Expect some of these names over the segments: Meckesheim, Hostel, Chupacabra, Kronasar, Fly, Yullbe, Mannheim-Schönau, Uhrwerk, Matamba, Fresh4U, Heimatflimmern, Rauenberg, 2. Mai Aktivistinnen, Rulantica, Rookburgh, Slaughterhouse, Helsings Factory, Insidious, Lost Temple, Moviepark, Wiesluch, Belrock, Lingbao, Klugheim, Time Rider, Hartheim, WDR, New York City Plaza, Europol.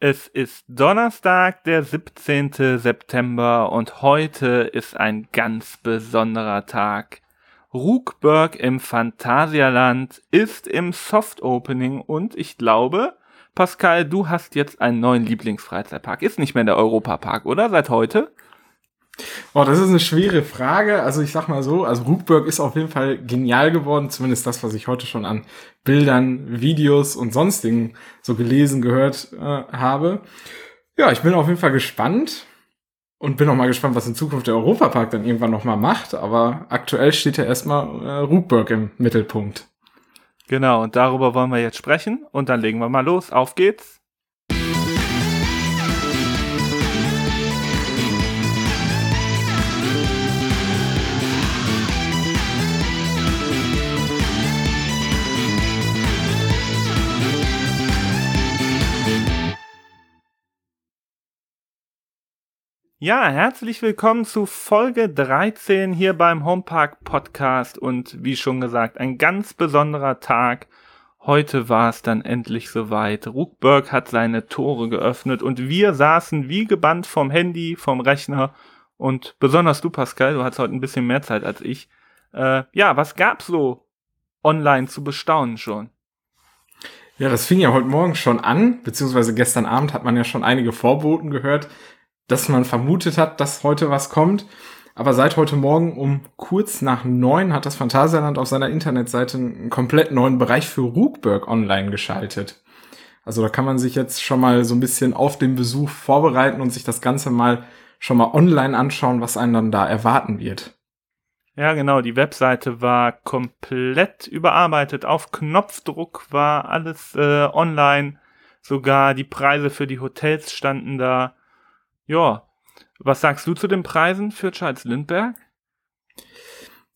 Es ist Donnerstag, der 17. September und heute ist ein ganz besonderer Tag. Rookburgh im Phantasialand ist im Soft-Opening und ich glaube, Pascal, du hast jetzt einen neuen Lieblingsfreizeitpark. Ist nicht mehr der Europa-Park, oder? Seit heute? Oh, das ist eine schwere Frage. Also ich sag mal so, also Rookburgh ist auf jeden Fall genial geworden, zumindest das, was ich heute schon an Bildern, Videos und sonstigen so gelesen, gehört habe. Ja, ich bin auf jeden Fall gespannt und bin auch mal gespannt, was in Zukunft der Europapark dann irgendwann nochmal macht, aber aktuell steht ja erstmal Rookburgh im Mittelpunkt. Genau, und darüber wollen wir jetzt sprechen und dann legen wir mal los. Auf geht's! Ja, herzlich willkommen zu Folge 13 hier beim Homepark Podcast und wie schon gesagt, ein ganz besonderer Tag. Heute war es dann endlich soweit. Rookburgh hat seine Tore geöffnet und wir saßen wie gebannt vom Handy, vom Rechner und besonders du, Pascal, du hattest heute ein bisschen mehr Zeit als ich. Ja, was gab's so online zu bestaunen schon? Ja, das fing ja heute Morgen schon an, beziehungsweise gestern Abend hat man ja schon einige Vorboten gehört, dass man vermutet hat, dass heute was kommt. Aber seit heute Morgen um kurz nach 9 hat das Phantasialand auf seiner Internetseite einen komplett neuen Bereich für Rookburgh online geschaltet. Also da kann man sich jetzt schon mal so ein bisschen auf den Besuch vorbereiten und sich das Ganze mal schon mal online anschauen, was einen dann da erwarten wird. Ja genau, die Webseite war komplett überarbeitet. Auf Knopfdruck war alles online. Sogar die Preise für die Hotels standen da. Ja, was sagst du zu den Preisen für Charles Lindbergh?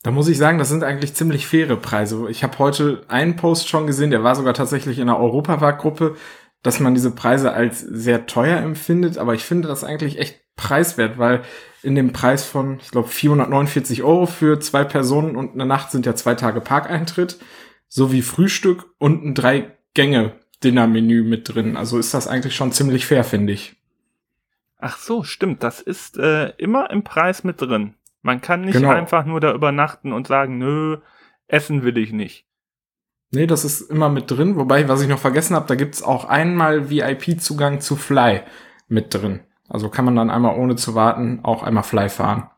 Da muss ich sagen, das sind eigentlich ziemlich faire Preise. Ich habe heute einen Post schon gesehen, der war sogar tatsächlich in der Europapark-Gruppe, dass man diese Preise als sehr teuer empfindet, aber ich finde das eigentlich echt preiswert, weil in dem Preis von, ich glaube, 449 € für 2 Personen und eine Nacht sind ja 2 Tage Parkeintritt, sowie Frühstück und ein 3-Gänge-Dinner-Menü mit drin. Also ist das eigentlich schon ziemlich fair, finde ich. Ach so, stimmt, das ist immer im Preis mit drin. Man kann nicht einfach nur da übernachten und sagen, nö, essen will ich nicht. Nee, das ist immer mit drin. Wobei, was ich noch vergessen habe, da gibt's auch einmal VIP-Zugang zu Fly mit drin. Also kann man dann einmal ohne zu warten auch einmal Fly fahren.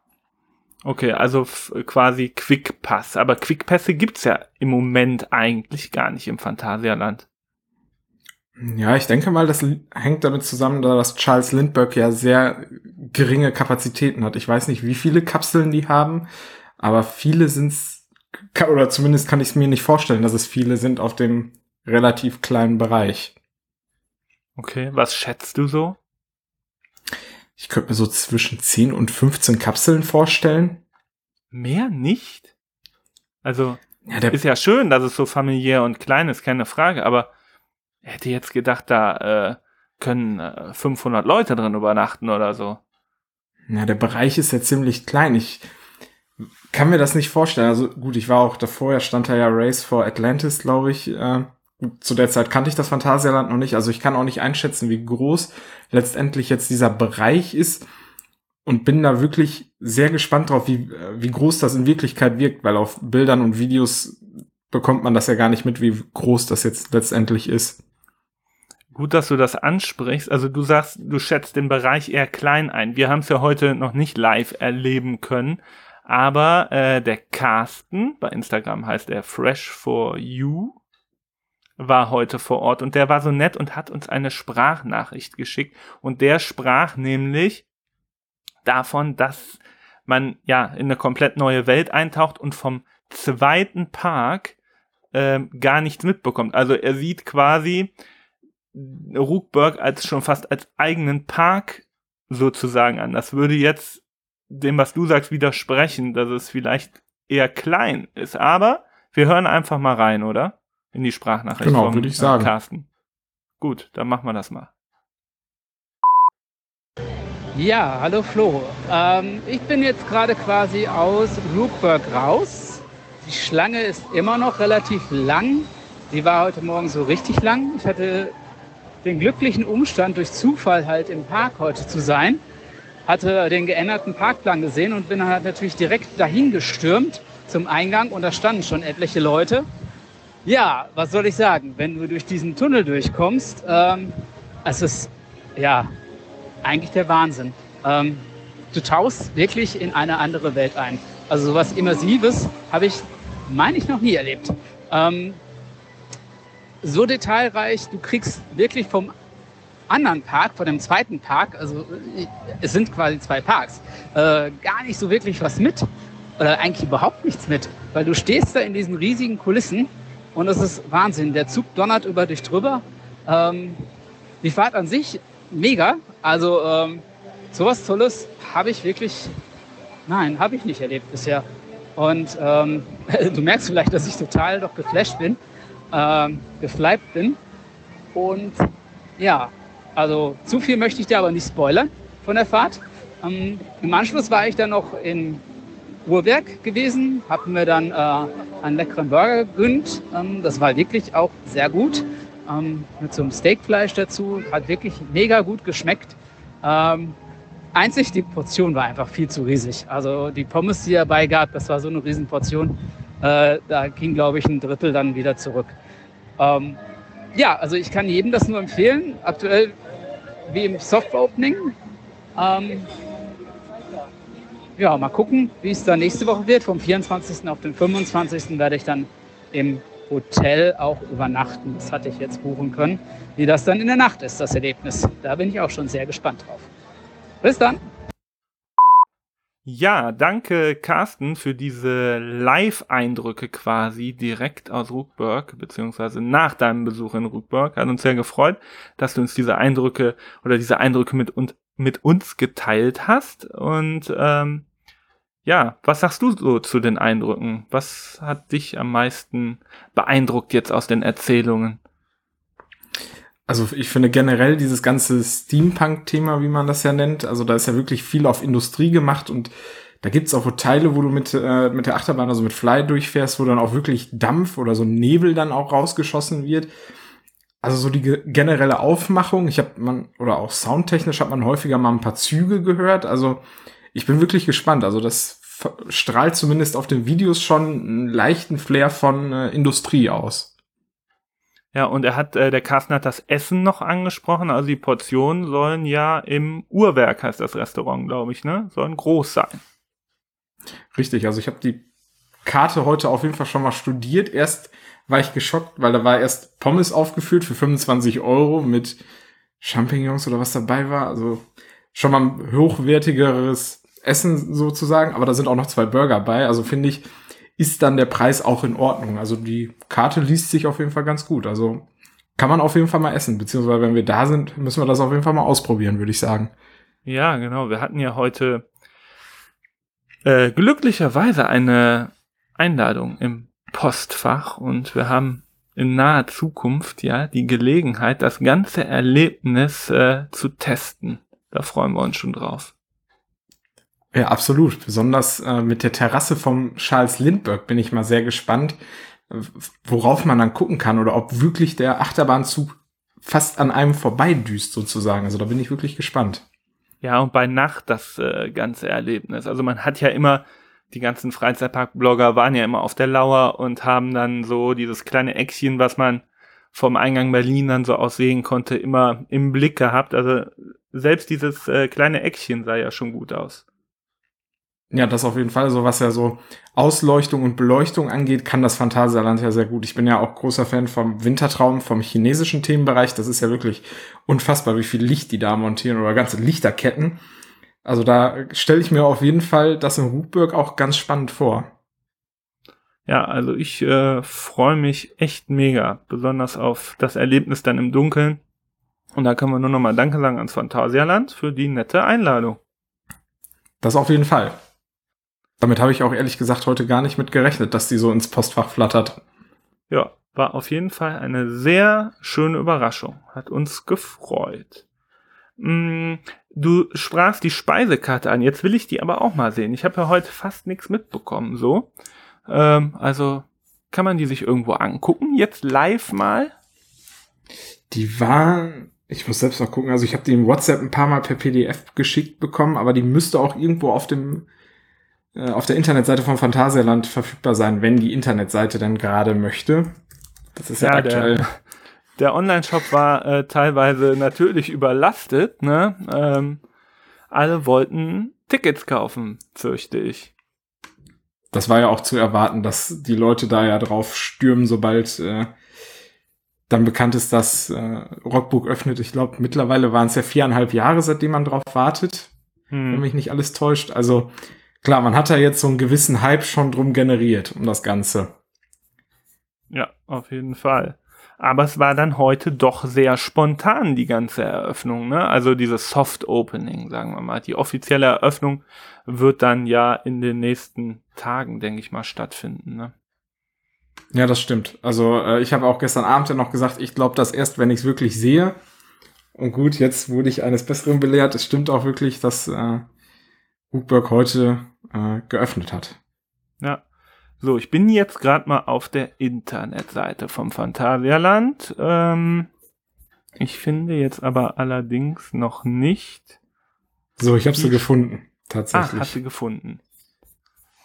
Okay, also quasi Quickpass. Aber Quickpässe gibt's ja im Moment eigentlich gar nicht im Phantasialand. Ja, ich denke mal, das hängt damit zusammen, dass Charles Lindbergh ja sehr geringe Kapazitäten hat. Ich weiß nicht, wie viele Kapseln die haben, aber viele sind's, oder zumindest kann ich es mir nicht vorstellen, dass es viele sind auf dem relativ kleinen Bereich. Okay, was schätzt du so? Ich könnte mir so zwischen 10 und 15 Kapseln vorstellen. Mehr nicht? Also, ja, ist ja schön, dass es so familiär und klein ist, keine Frage, aber hätte jetzt gedacht, da können 500 Leute drin übernachten oder so. Na, der Bereich ist ja ziemlich klein. Ich kann mir das nicht vorstellen. Also gut, ich war auch davor, stand da ja Race for Atlantis, glaube ich. Zu der Zeit kannte ich das Phantasialand noch nicht. Also ich kann auch nicht einschätzen, wie groß letztendlich jetzt dieser Bereich ist. Und bin da wirklich sehr gespannt drauf, wie groß das in Wirklichkeit wirkt. Weil auf Bildern und Videos bekommt man das ja gar nicht mit, wie groß das jetzt letztendlich ist. Gut, dass du das ansprichst. Also du sagst, du schätzt den Bereich eher klein ein. Wir haben es ja heute noch nicht live erleben können, aber der Carsten, bei Instagram heißt er Fresh4U, war heute vor Ort und der war so nett und hat uns eine Sprachnachricht geschickt und der sprach nämlich davon, dass man ja in eine komplett neue Welt eintaucht und vom zweiten Park gar nichts mitbekommt. Also er sieht quasi Rookburgh als schon fast als eigenen Park sozusagen an. Das würde jetzt dem, was du sagst, widersprechen, dass es vielleicht eher klein ist. Aber wir hören einfach mal rein, oder? In die Sprachnachricht. Genau, würde ich sagen. Carsten. Gut, dann machen wir das mal. Ja, hallo Flo. Ich bin jetzt gerade quasi aus Rookburgh raus. Die Schlange ist immer noch relativ lang Die war heute Morgen so richtig lang. Ich hatte den glücklichen Umstand, durch Zufall halt im Park heute zu sein, hatte den geänderten Parkplan gesehen und bin halt natürlich direkt dahin gestürmt zum Eingang und da standen schon etliche Leute. Ja, was soll ich sagen, wenn du durch diesen Tunnel durchkommst, es ist ja eigentlich der Wahnsinn. Du tauchst wirklich in eine andere Welt ein. Also sowas Immersives habe ich, meine ich, noch nie erlebt. So detailreich, du kriegst wirklich vom anderen Park, von dem zweiten Park, also es sind quasi zwei Parks, gar nicht so wirklich was mit oder eigentlich überhaupt nichts mit, weil du stehst da in diesen riesigen Kulissen und es ist Wahnsinn. Der Zug donnert über dich drüber. Die Fahrt an sich, mega. Also sowas Tolles habe ich wirklich, nein, habe ich nicht erlebt bisher. Und du merkst vielleicht, dass ich total doch geflasht bin. Gefleibt bin. Und ja, also zu viel möchte ich da aber nicht spoilern von der Fahrt. Im Anschluss war ich dann noch in Ruhrwerk gewesen, habe mir dann einen leckeren Burger gegönnt. Das war wirklich auch sehr gut. Mit so einem Steakfleisch dazu. Hat wirklich mega gut geschmeckt. Einzig die Portion war einfach viel zu riesig. Also die Pommes, die dabei gab, das war so eine Riesenportion. Da ging, glaube ich, ein Drittel dann wieder zurück. Ja, also ich kann jedem das nur empfehlen. Aktuell wie im Soft-Opening. Ja, mal gucken, wie es dann nächste Woche wird. Vom 24. auf den 25. werde ich dann im Hotel auch übernachten. Das hatte ich jetzt buchen können. Wie das dann in der Nacht ist, das Erlebnis. Da bin ich auch schon sehr gespannt drauf. Bis dann! Ja, danke Carsten für diese Live-Eindrücke quasi direkt aus Rookburgh, beziehungsweise nach deinem Besuch in Rookburgh. Hat uns sehr gefreut, dass du uns diese Eindrücke mit uns geteilt hast. Und ja, was sagst du so zu den Eindrücken? Was hat dich am meisten beeindruckt jetzt aus den Erzählungen? Also ich finde generell dieses ganze Steampunk-Thema, wie man das ja nennt, also da ist ja wirklich viel auf Industrie gemacht und da gibt's auch Teile, wo du mit der Achterbahn, also mit Fly durchfährst, wo dann auch wirklich Dampf oder so Nebel dann auch rausgeschossen wird. Also so die generelle Aufmachung, oder auch soundtechnisch hat man häufiger mal ein paar Züge gehört, also ich bin wirklich gespannt, also das strahlt zumindest auf den Videos schon einen leichten Flair von Industrie aus. Ja, und der Carsten hat das Essen noch angesprochen, also die Portionen sollen ja im Uhrwerk, heißt das Restaurant, glaube ich, ne? Sollen groß sein. Richtig, also ich habe die Karte heute auf jeden Fall schon mal studiert. Erst war ich geschockt, weil da war erst Pommes aufgeführt für 25 € mit Champignons oder was dabei war. Also schon mal ein hochwertigeres Essen sozusagen, aber da sind auch noch 2 Burger bei, also finde ich, ist dann der Preis auch in Ordnung. Also die Karte liest sich auf jeden Fall ganz gut. Also kann man auf jeden Fall mal essen. Beziehungsweise wenn wir da sind, müssen wir das auf jeden Fall mal ausprobieren, würde ich sagen. Ja, genau. Wir hatten ja heute glücklicherweise eine Einladung im Postfach und wir haben in naher Zukunft ja die Gelegenheit, das ganze Erlebnis zu testen. Da freuen wir uns schon drauf. Ja, absolut. Besonders mit der Terrasse vom Charles Lindbergh bin ich mal sehr gespannt, worauf man dann gucken kann oder ob wirklich der Achterbahnzug fast an einem vorbeidüst sozusagen. Also da bin ich wirklich gespannt. Ja, und bei Nacht das ganze Erlebnis. Also man hat ja immer, die ganzen Freizeitpark-Blogger waren ja immer auf der Lauer und haben dann so dieses kleine Eckchen, was man vom Eingang Berlin dann so aussehen konnte, immer im Blick gehabt. Also selbst dieses kleine Eckchen sah ja schon gut aus. Ja, das auf jeden Fall. So was ja so Ausleuchtung und Beleuchtung angeht, kann das Phantasialand ja sehr gut. Ich bin ja auch großer Fan vom Wintertraum, vom chinesischen Themenbereich. Das ist ja wirklich unfassbar, wie viel Licht die da montieren oder ganze Lichterketten. Also da stelle ich mir auf jeden Fall das in Rookburgh auch ganz spannend vor. Ja, also ich freue mich echt mega, besonders auf das Erlebnis dann im Dunkeln. Und da können wir nur nochmal Danke sagen ans Phantasialand für die nette Einladung. Das auf jeden Fall. Damit habe ich auch ehrlich gesagt heute gar nicht mit gerechnet, dass die so ins Postfach flattert. Ja, war auf jeden Fall eine sehr schöne Überraschung. Hat uns gefreut. Du sprachst die Speisekarte an. Jetzt will ich die aber auch mal sehen. Ich habe ja heute fast nichts mitbekommen, so. Also Kann man die sich irgendwo angucken? Jetzt live mal? Die waren... Ich muss selbst noch gucken. Also ich habe die im WhatsApp ein paar Mal per PDF geschickt bekommen, aber die müsste auch irgendwo auf der Internetseite von Phantasialand verfügbar sein, wenn die Internetseite dann gerade möchte. Das ist ja aktuell. Der Online-Shop war teilweise natürlich überlastet. Ne? Alle wollten Tickets kaufen, fürchte ich. Das war ja auch zu erwarten, dass die Leute da ja drauf stürmen, sobald... dann bekannt ist, dass Rockburg öffnet. Ich glaube, mittlerweile waren es ja 4,5 Jahre, seitdem man drauf wartet, wenn mich nicht alles täuscht. Also klar, man hat da jetzt so einen gewissen Hype schon drum generiert, um das Ganze. Ja, auf jeden Fall. Aber es war dann heute doch sehr spontan, die ganze Eröffnung, ne? Also dieses Soft-Opening, sagen wir mal. Die offizielle Eröffnung wird dann ja in den nächsten Tagen, denke ich mal, stattfinden, ne? Ja, das stimmt. Also ich habe auch gestern Abend ja noch gesagt, ich glaube das erst, wenn ich es wirklich sehe. Und gut, jetzt wurde ich eines Besseren belehrt. Es stimmt auch wirklich, dass Rookburgh heute geöffnet hat. Ja, so, ich bin jetzt gerade mal auf der Internetseite vom Phantasialand. Ich finde jetzt aber allerdings noch nicht... So, ich habe sie gefunden, tatsächlich. Ah, hast du gefunden.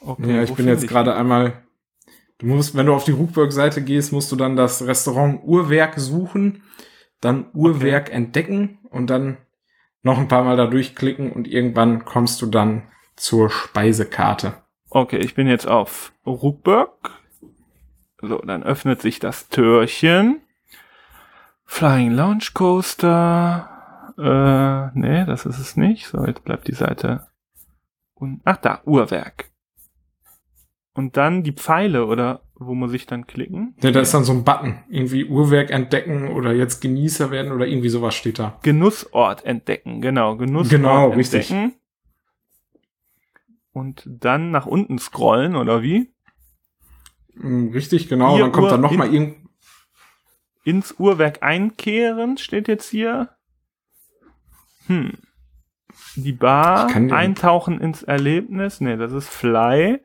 Okay, ja, ich bin jetzt gerade einmal... Du musst, wenn du auf die Rookburgh-Seite gehst, musst du dann das Restaurant Uhrwerk suchen, dann Uhrwerk entdecken und dann noch ein paar Mal da durchklicken und irgendwann kommst du dann zur Speisekarte. Okay, ich bin jetzt auf Rookburgh. So, dann öffnet sich das Türchen. Flying Lounge Coaster. Nee, das ist es nicht. So, jetzt bleibt die Seite. Ach da, Uhrwerk. Und dann die Pfeile, oder wo muss ich dann klicken? Ja, da ist dann so ein Button. Irgendwie Uhrwerk entdecken oder jetzt Genießer werden oder irgendwie sowas steht da. Genussort entdecken, genau. Genussort entdecken. Genau, richtig. Und dann nach unten scrollen, oder wie? Richtig, genau. Und dann kommt dann nochmal irgend... Ins Uhrwerk einkehren, steht jetzt hier. Die Bar, eintauchen ins Erlebnis. Nee, das ist Fly.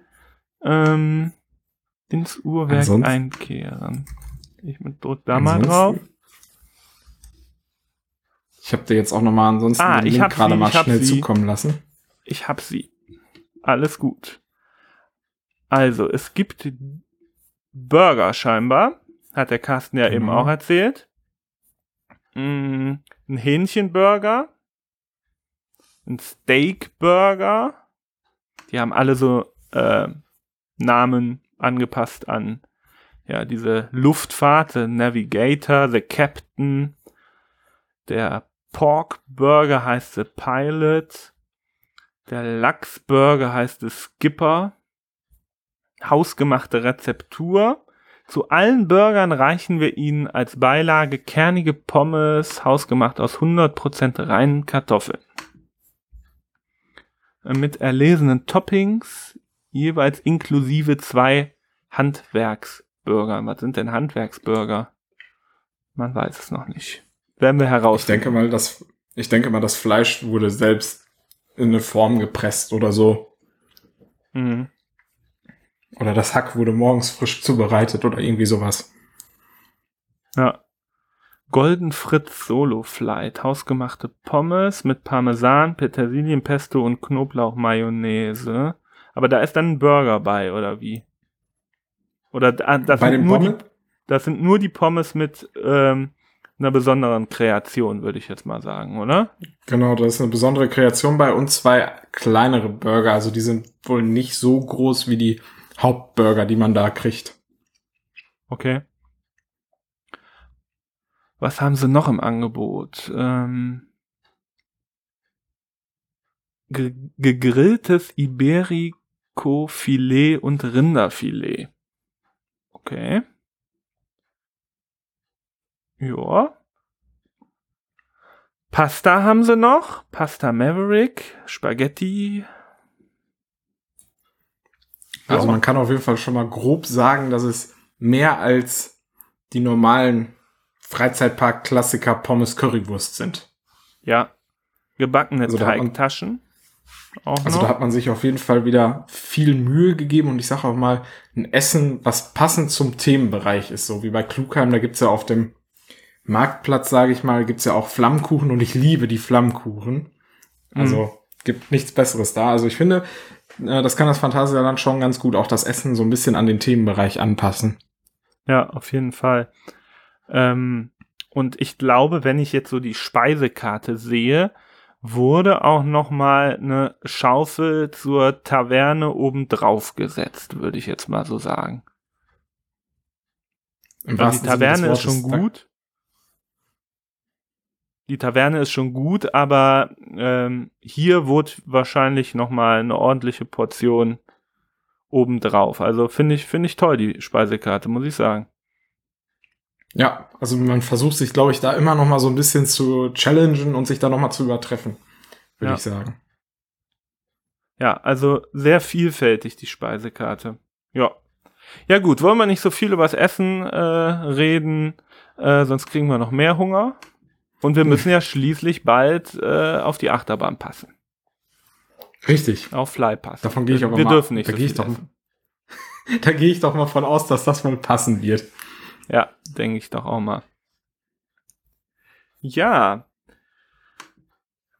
Ins Uhrwerk einkehren. Ich drücke da mal drauf. Ich habe dir jetzt auch nochmal ansonsten den Link gerade mal schnell zukommen lassen. Ich habe sie. Alles gut. Also, es gibt Burger scheinbar. Hat der Carsten ja eben auch erzählt. Ein Hähnchenburger. Ein Steakburger. Die haben alle so Namen angepasst an ja diese Luftfahrt, The Navigator, The Captain, der Porkburger heißt The Pilot, der Lachsburger heißt The Skipper, hausgemachte Rezeptur. Zu allen Burgern reichen wir Ihnen als Beilage kernige Pommes, hausgemacht aus 100% reinen Kartoffeln. Mit erlesenen Toppings, jeweils inklusive 2 Handwerksbürger. Was sind denn Handwerksbürger? Man weiß es noch nicht. Werden wir herausfinden. Ich denke mal, das Fleisch wurde selbst in eine Form gepresst oder so. Mhm. Oder das Hack wurde morgens frisch zubereitet oder irgendwie sowas. Ja. Golden Fritz Solo Flight. Hausgemachte Pommes mit Parmesan, Petersilienpesto und Knoblauchmayonnaise. Aber da ist dann ein Burger bei, oder wie? Oder das sind nur die Pommes mit einer besonderen Kreation, würde ich jetzt mal sagen, oder? Genau, da ist eine besondere Kreation bei und 2 kleinere Burger. Also die sind wohl nicht so groß wie die Hauptburger, die man da kriegt. Okay. Was haben sie noch im Angebot? Gegrilltes Iberico Filet und Rinderfilet. Okay. Ja. Pasta haben sie noch. Pasta Maverick, Spaghetti. Also man kann auf jeden Fall schon mal grob sagen, dass es mehr als die normalen Freizeitpark-Klassiker Pommes Currywurst sind. Ja. Gebackene Teigtaschen. Auch also noch. Da hat man sich auf jeden Fall wieder viel Mühe gegeben und ich sage auch mal, ein Essen, was passend zum Themenbereich ist, so wie bei Klugheim, da gibt's ja auf dem Marktplatz, sage ich mal, gibt's ja auch Flammkuchen und ich liebe die Flammkuchen. Also gibt nichts Besseres da. Also ich finde, das kann das Phantasialand schon ganz gut, auch das Essen so ein bisschen an den Themenbereich anpassen. Ja, auf jeden Fall. Und ich glaube, wenn ich jetzt so die Speisekarte sehe, wurde auch nochmal eine Schaufel zur Taverne obendrauf gesetzt, würde ich jetzt mal so sagen. Also die Taverne ist schon gut. Die Taverne ist schon gut, aber hier wurde wahrscheinlich nochmal eine ordentliche Portion obendrauf. Also finde ich toll, die Speisekarte, muss ich sagen. Ja, also man versucht sich, glaube ich, da immer noch mal so ein bisschen zu challengen und sich da noch mal zu übertreffen, würde ich sagen. Ja, also sehr vielfältig die Speisekarte. Ja, ja gut, wollen wir nicht so viel über das Essen reden, sonst kriegen wir noch mehr Hunger. Und wir müssen ja schließlich bald auf die Achterbahn passen. Richtig. Auf Fly passen. Davon gehe ich aber mal. Wir dürfen nicht so viel essen. Da gehe ich doch mal von aus, dass das wohl passen wird. Ja, denke ich doch auch mal. Ja.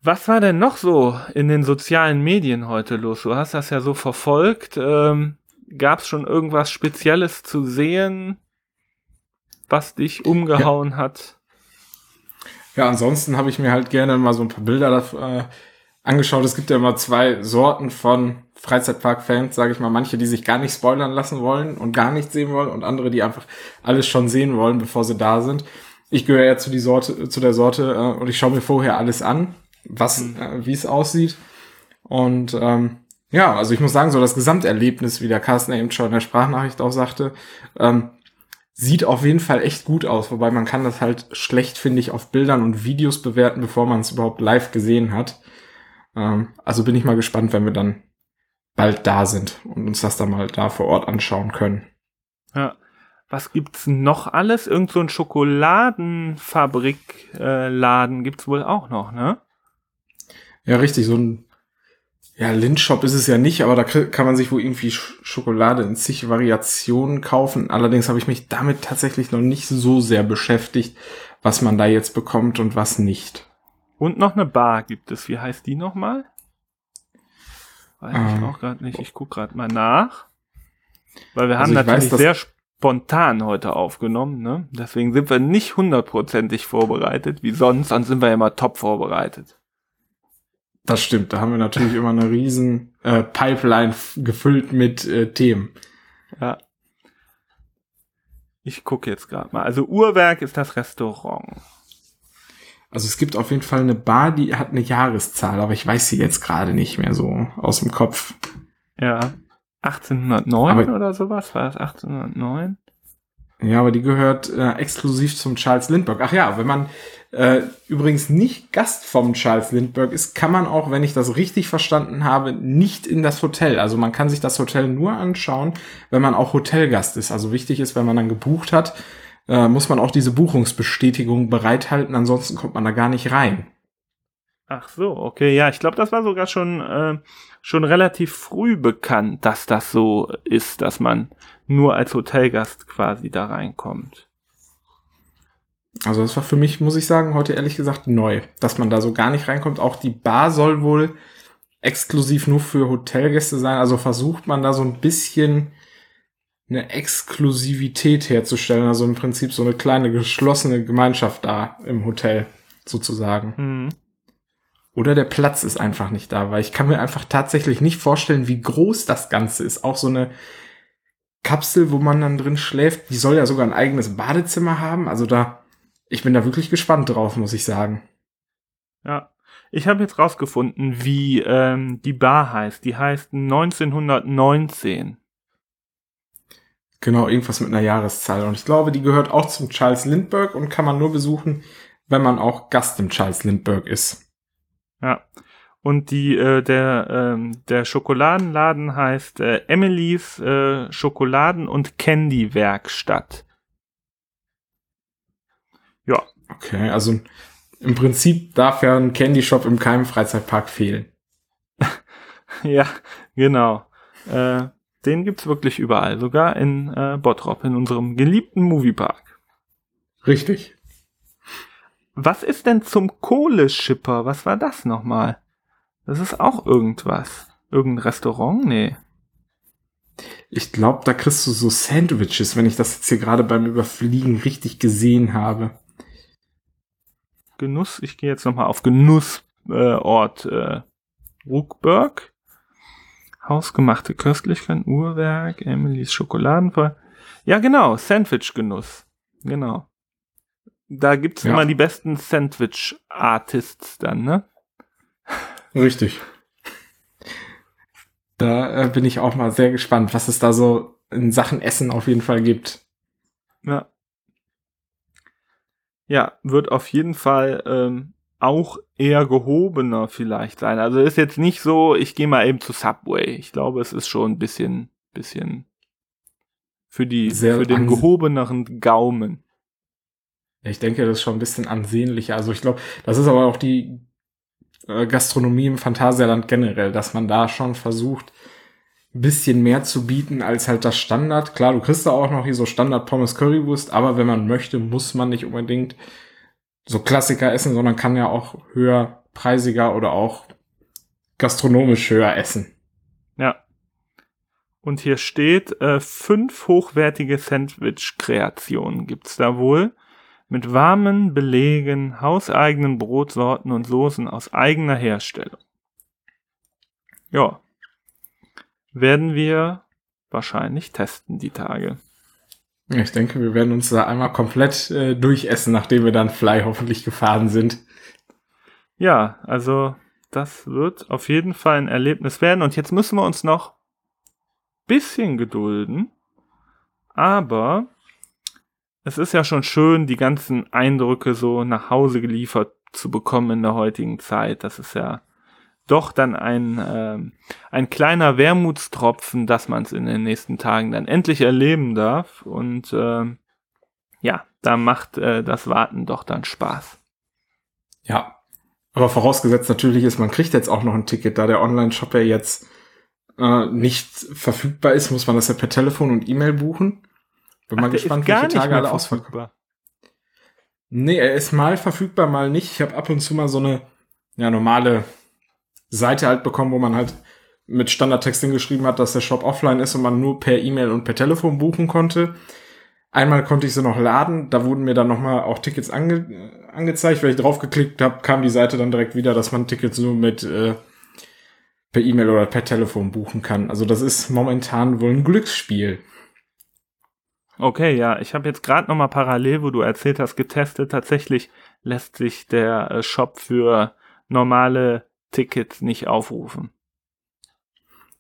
Was war denn noch so in den sozialen Medien heute los? Du hast das ja so verfolgt. Gab es schon irgendwas Spezielles zu sehen, was dich umgehauen hat? Ja, ansonsten habe ich mir halt gerne mal so ein paar Bilder angeschaut. Es gibt ja immer zwei Sorten von Freizeitpark-Fans, sage ich mal, manche, die sich gar nicht spoilern lassen wollen und gar nichts sehen wollen und andere, die einfach alles schon sehen wollen, bevor sie da sind. Ich gehöre ja zu der Sorte und ich schaue mir vorher alles an, wie es aussieht. Und ja, also ich muss sagen, so das Gesamterlebnis, wie der Carsten eben schon in der Sprachnachricht auch sagte, sieht auf jeden Fall echt gut aus, wobei man kann das halt schlecht, finde ich, auf Bildern und Videos bewerten, bevor man es überhaupt live gesehen hat. Also bin ich mal gespannt, wenn wir dann bald da sind und uns das dann mal da vor Ort anschauen können. Ja, was gibt's noch alles? Irgend so ein Schokoladenfabrikladen gibt's wohl auch noch, ne? Ja, richtig, so ein Lindshop ist es ja nicht, aber da kann man sich wohl irgendwie Schokolade in zig Variationen kaufen. Allerdings habe ich mich damit tatsächlich noch nicht so sehr beschäftigt, was man da jetzt bekommt und was nicht. Und noch eine Bar gibt es. Wie heißt die nochmal? Weiß ich auch gerade nicht. Ich gucke gerade mal nach. Weil wir haben natürlich sehr spontan heute aufgenommen. Ne? Deswegen sind wir nicht 100%ig vorbereitet wie sonst. Sonst sind wir ja immer top vorbereitet. Das stimmt. Da haben wir natürlich immer eine riesen Pipeline gefüllt mit Themen. Ja. Ich gucke jetzt gerade mal. Also Uhrwerk ist das Restaurant. Also es gibt auf jeden Fall eine Bar, die hat eine Jahreszahl, aber ich weiß sie jetzt gerade nicht mehr so aus dem Kopf. Ja, 1809 aber, oder sowas, war das 1809? Ja, aber die gehört exklusiv zum Charles Lindbergh. Ach ja, wenn man übrigens nicht Gast vom Charles Lindbergh ist, kann man auch, wenn ich das richtig verstanden habe, nicht in das Hotel. Also man kann sich das Hotel nur anschauen, wenn man auch Hotelgast ist. Also wichtig ist, wenn man dann gebucht hat, muss man auch diese Buchungsbestätigung bereithalten, ansonsten kommt man da gar nicht rein. Ach so, okay, ja, ich glaube, das war sogar schon relativ früh bekannt, dass das so ist, dass man nur als Hotelgast quasi da reinkommt. Also das war für mich, muss ich sagen, heute ehrlich gesagt neu, dass man da so gar nicht reinkommt. Auch die Bar soll wohl exklusiv nur für Hotelgäste sein, also versucht man da so ein bisschen eine Exklusivität herzustellen, also im Prinzip so eine kleine geschlossene Gemeinschaft da im Hotel sozusagen. Mhm. Oder der Platz ist einfach nicht da, weil ich kann mir einfach tatsächlich nicht vorstellen, wie groß das Ganze ist. Auch so eine Kapsel, wo man dann drin schläft, die soll ja sogar ein eigenes Badezimmer haben. Also ich bin da wirklich gespannt drauf, muss ich sagen. Ja, ich habe jetzt rausgefunden, wie die Bar heißt. Die heißt 1919. Genau, irgendwas mit einer Jahreszahl. Und ich glaube, die gehört auch zum Charles Lindbergh und kann man nur besuchen, wenn man auch Gast im Charles Lindbergh ist. Ja, und der Schokoladenladen heißt Emilys Schokoladen- und Candy-Werkstatt. Ja. Okay, also im Prinzip darf ja ein Candy-Shop im Keim-Freizeitpark fehlen. Ja, genau. Den gibt's wirklich überall, sogar in Bottrop, in unserem geliebten Moviepark. Richtig. Was ist denn zum Kohleschipper? Was war das nochmal? Das ist auch irgendwas. Irgendein Restaurant? Nee. Ich glaube, da kriegst du so Sandwiches, wenn ich das jetzt hier gerade beim Überfliegen richtig gesehen habe. Genuss, ich gehe jetzt nochmal auf Genussort Rookburgh. Hausgemachte Köstlichkeiten, Uhrwerk, Emilys Schokoladenfall. Ja, genau, Sandwich-Genuss. Genau. Da gibt's immer die besten Sandwich-Artists dann, ne? Richtig. Da bin ich auch mal sehr gespannt, was es da so in Sachen Essen auf jeden Fall gibt. Ja. Ja, wird auf jeden Fall auch eher gehobener vielleicht sein. Also ist jetzt nicht so, ich gehe mal eben zu Subway. Ich glaube, es ist schon ein bisschen für den gehobeneren Gaumen. Ich denke, das ist schon ein bisschen ansehnlicher. Also ich glaube, das ist aber auch die Gastronomie im Phantasialand generell, dass man da schon versucht, ein bisschen mehr zu bieten als halt das Standard. Klar, du kriegst da auch noch hier so Standard-Pommes-Currywurst, aber wenn man möchte, muss man nicht unbedingt so Klassiker essen, sondern kann ja auch höher, preisiger oder auch gastronomisch höher essen. Ja. Und hier steht, 5 hochwertige Sandwich-Kreationen gibt's da wohl. Mit warmen Belegen, hauseigenen Brotsorten und Soßen aus eigener Herstellung. Ja. Werden wir wahrscheinlich testen die Tage. Ich denke, wir werden uns da einmal komplett durchessen, nachdem wir dann Fly hoffentlich gefahren sind. Ja, also das wird auf jeden Fall ein Erlebnis werden. Und jetzt müssen wir uns noch ein bisschen gedulden. Aber es ist ja schon schön, die ganzen Eindrücke so nach Hause geliefert zu bekommen in der heutigen Zeit. Das ist ja doch dann ein kleiner Wermutstropfen, dass man es in den nächsten Tagen dann endlich erleben darf. Und da macht das Warten doch dann Spaß. Ja, aber vorausgesetzt natürlich ist, man kriegt jetzt auch noch ein Ticket, da der Online-Shop ja jetzt nicht verfügbar ist, muss man das ja per Telefon und E-Mail buchen. Bin mal gespannt, welche Tage alle ausverkauft. Nee, er ist mal verfügbar, mal nicht. Ich habe ab und zu mal so eine normale Seite halt bekommen, wo man halt mit Standardtext hingeschrieben hat, dass der Shop offline ist und man nur per E-Mail und per Telefon buchen konnte. Einmal konnte ich sie noch laden, da wurden mir dann nochmal auch Tickets angezeigt. Weil ich drauf geklickt habe, kam die Seite dann direkt wieder, dass man Tickets nur mit per E-Mail oder per Telefon buchen kann. Also das ist momentan wohl ein Glücksspiel. Okay, ja, ich habe jetzt gerade nochmal parallel, wo du erzählt hast, getestet. Tatsächlich lässt sich der Shop für normale Tickets nicht aufrufen.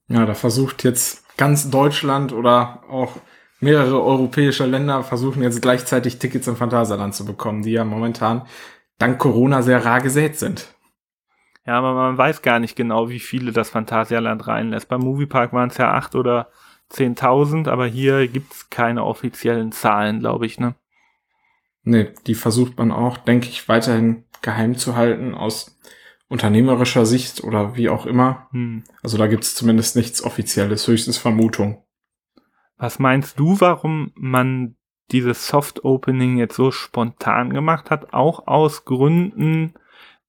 Ja, da versucht jetzt ganz Deutschland oder auch mehrere europäische Länder versuchen jetzt gleichzeitig Tickets im Phantasialand zu bekommen, die ja momentan dank Corona sehr rar gesät sind. Ja, aber man weiß gar nicht genau, wie viele das Phantasialand reinlässt. Beim Moviepark waren es ja 8 oder 10.000, aber hier gibt es keine offiziellen Zahlen, glaube ich, ne? Nee, die versucht man auch, denke ich, weiterhin geheim zu halten aus unternehmerischer Sicht oder wie auch immer. Also da gibt es zumindest nichts Offizielles, höchstens Vermutung. Was meinst du, warum man dieses Soft-Opening jetzt so spontan gemacht hat? Auch aus Gründen,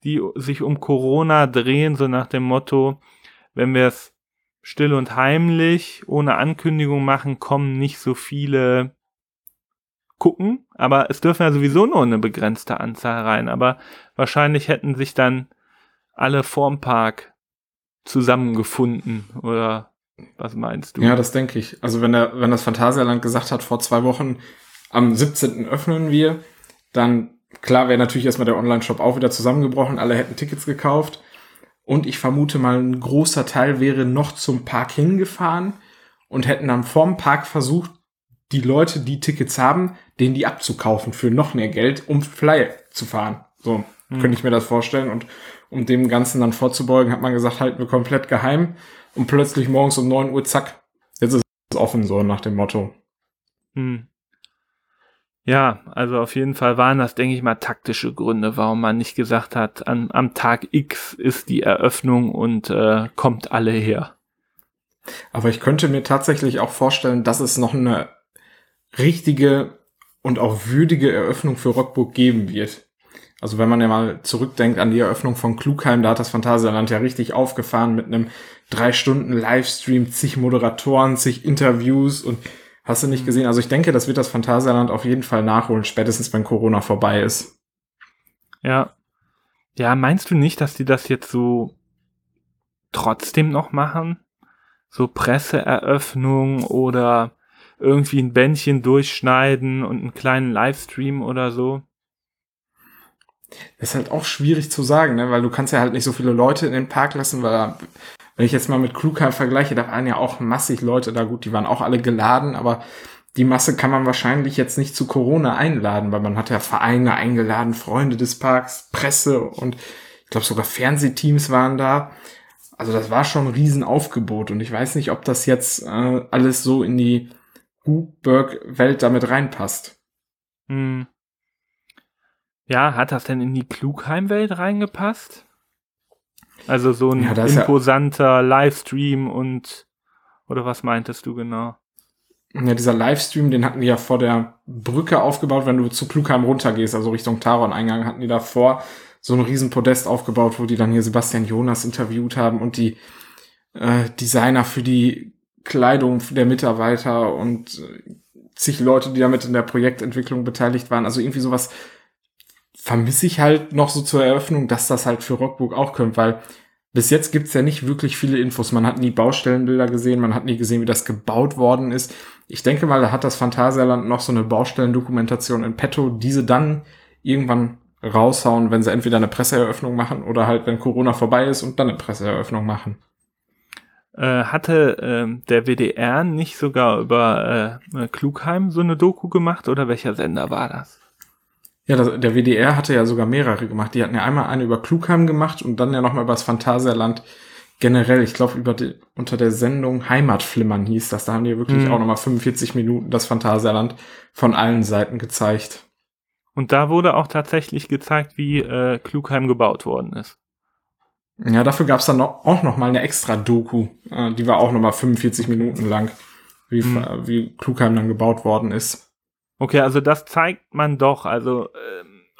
die sich um Corona drehen, so nach dem Motto, wenn wir es still und heimlich, ohne Ankündigung machen, kommen nicht so viele gucken. Aber es dürfen ja sowieso nur eine begrenzte Anzahl rein. Aber wahrscheinlich hätten sich dann alle vorm Park zusammengefunden. Oder was meinst du? Ja, das denke ich. Also wenn das Phantasialand gesagt hat, vor 2 Wochen, am 17. öffnen wir, dann klar wäre natürlich erstmal der Online-Shop auch wieder zusammengebrochen. Alle hätten Tickets gekauft. Und ich vermute mal, ein großer Teil wäre noch zum Park hingefahren und hätten dann vorm Park versucht, die Leute, die Tickets haben, denen die abzukaufen für noch mehr Geld, um Fly zu fahren. So könnte ich mir das vorstellen. Und um dem Ganzen dann vorzubeugen, hat man gesagt, halten wir komplett geheim. Und plötzlich morgens um 9 Uhr, zack, jetzt ist es offen, so nach dem Motto. Ja, also auf jeden Fall waren das, denke ich mal, taktische Gründe, warum man nicht gesagt hat, am Tag X ist die Eröffnung und kommt alle her. Aber ich könnte mir tatsächlich auch vorstellen, dass es noch eine richtige und auch würdige Eröffnung für Rockburg geben wird. Also wenn man ja mal zurückdenkt an die Eröffnung von Klugheim, da hat das Phantasialand ja richtig aufgefahren mit einem 3-Stunden-Livestream, zig Moderatoren, zig Interviews und hast du nicht gesehen. Also ich denke, das wird das Phantasialand auf jeden Fall nachholen, spätestens wenn Corona vorbei ist. Ja. Ja, meinst du nicht, dass die das jetzt so trotzdem noch machen? So Presseeröffnung oder irgendwie ein Bändchen durchschneiden und einen kleinen Livestream oder so? Das ist halt auch schwierig zu sagen, ne? Weil du kannst ja halt nicht so viele Leute in den Park lassen, weil da, wenn ich jetzt mal mit Klugheim vergleiche, da waren ja auch massig Leute da, gut, die waren auch alle geladen, aber die Masse kann man wahrscheinlich jetzt nicht zu Corona einladen, weil man hat ja Vereine eingeladen, Freunde des Parks, Presse und ich glaube sogar Fernsehteams waren da. Also das war schon ein Riesenaufgebot und ich weiß nicht, ob das jetzt alles so in die Rookburgh-Welt damit reinpasst. Hm. Ja, hat das denn in die Klugheim-Welt reingepasst? Also so ein imposanter Livestream und, oder was meintest du genau? Ja, dieser Livestream, den hatten die ja vor der Brücke aufgebaut, wenn du zu Klugheim runtergehst, also Richtung Taron-Eingang, hatten die davor so einen riesen Podest aufgebaut, wo die dann hier Sebastian Jonas interviewt haben und die Designer für die Kleidung der Mitarbeiter und zig Leute, die damit in der Projektentwicklung beteiligt waren. Also irgendwie sowas vermisse ich halt noch so zur Eröffnung, dass das halt für Rockburgh auch kommt, weil bis jetzt gibt's ja nicht wirklich viele Infos. Man hat nie Baustellenbilder gesehen, man hat nie gesehen, wie das gebaut worden ist. Ich denke mal, da hat das Phantasialand noch so eine Baustellendokumentation in petto, diese dann irgendwann raushauen, wenn sie entweder eine Presseeröffnung machen oder halt, wenn Corona vorbei ist und dann eine Presseeröffnung machen. Hatte der WDR nicht sogar über Klugheim so eine Doku gemacht oder welcher Sender war das? Ja, der WDR hatte ja sogar mehrere gemacht. Die hatten ja einmal eine über Klugheim gemacht und dann ja nochmal über das Phantasialand generell. Ich glaube, unter der Sendung Heimatflimmern hieß das. Da haben die wirklich auch nochmal 45 Minuten das Phantasialand von allen Seiten gezeigt. Und da wurde auch tatsächlich gezeigt, wie Klugheim gebaut worden ist. Ja, dafür gab's dann auch nochmal eine extra Doku. Die war auch nochmal 45 Minuten lang, wie Klugheim dann gebaut worden ist. Okay, also das zeigt man doch, also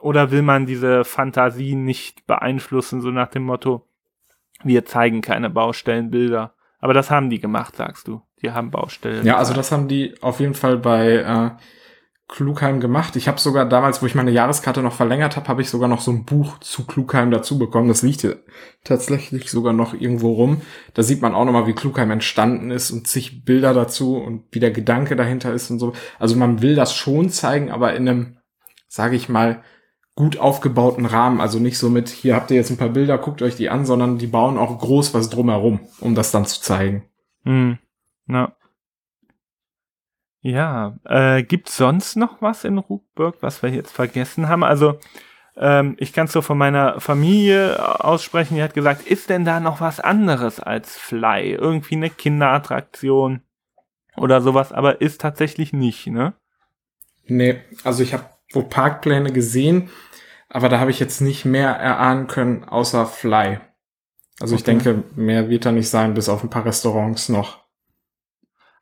oder will man diese Fantasie nicht beeinflussen, so nach dem Motto, wir zeigen keine Baustellenbilder. Aber das haben die gemacht, sagst du. Die haben Baustellen. Ja, also das haben die auf jeden Fall bei Klugheim gemacht. Ich habe sogar damals, wo ich meine Jahreskarte noch verlängert habe, ich sogar noch so ein Buch zu Klugheim dazu bekommen. Das liegt hier tatsächlich sogar noch irgendwo rum. Da sieht man auch nochmal, wie Klugheim entstanden ist und zig Bilder dazu und wie der Gedanke dahinter ist und so. Also man will das schon zeigen, aber in einem, sage ich mal, gut aufgebauten Rahmen. Also nicht so mit, hier habt ihr jetzt ein paar Bilder, guckt euch die an, sondern die bauen auch groß was drumherum, um das dann zu zeigen. Mhm. Ja. Ja, gibt's sonst noch was in Rookburgh, was wir jetzt vergessen haben? Also, ich kann's so von meiner Familie aussprechen, die hat gesagt, ist denn da noch was anderes als Fly? Irgendwie eine Kinderattraktion oder sowas, aber ist tatsächlich nicht, ne? Nee, also ich habe wo Parkpläne gesehen, aber da habe ich jetzt nicht mehr erahnen können, außer Fly. Also ich denke, mehr wird da nicht sein, bis auf ein paar Restaurants noch.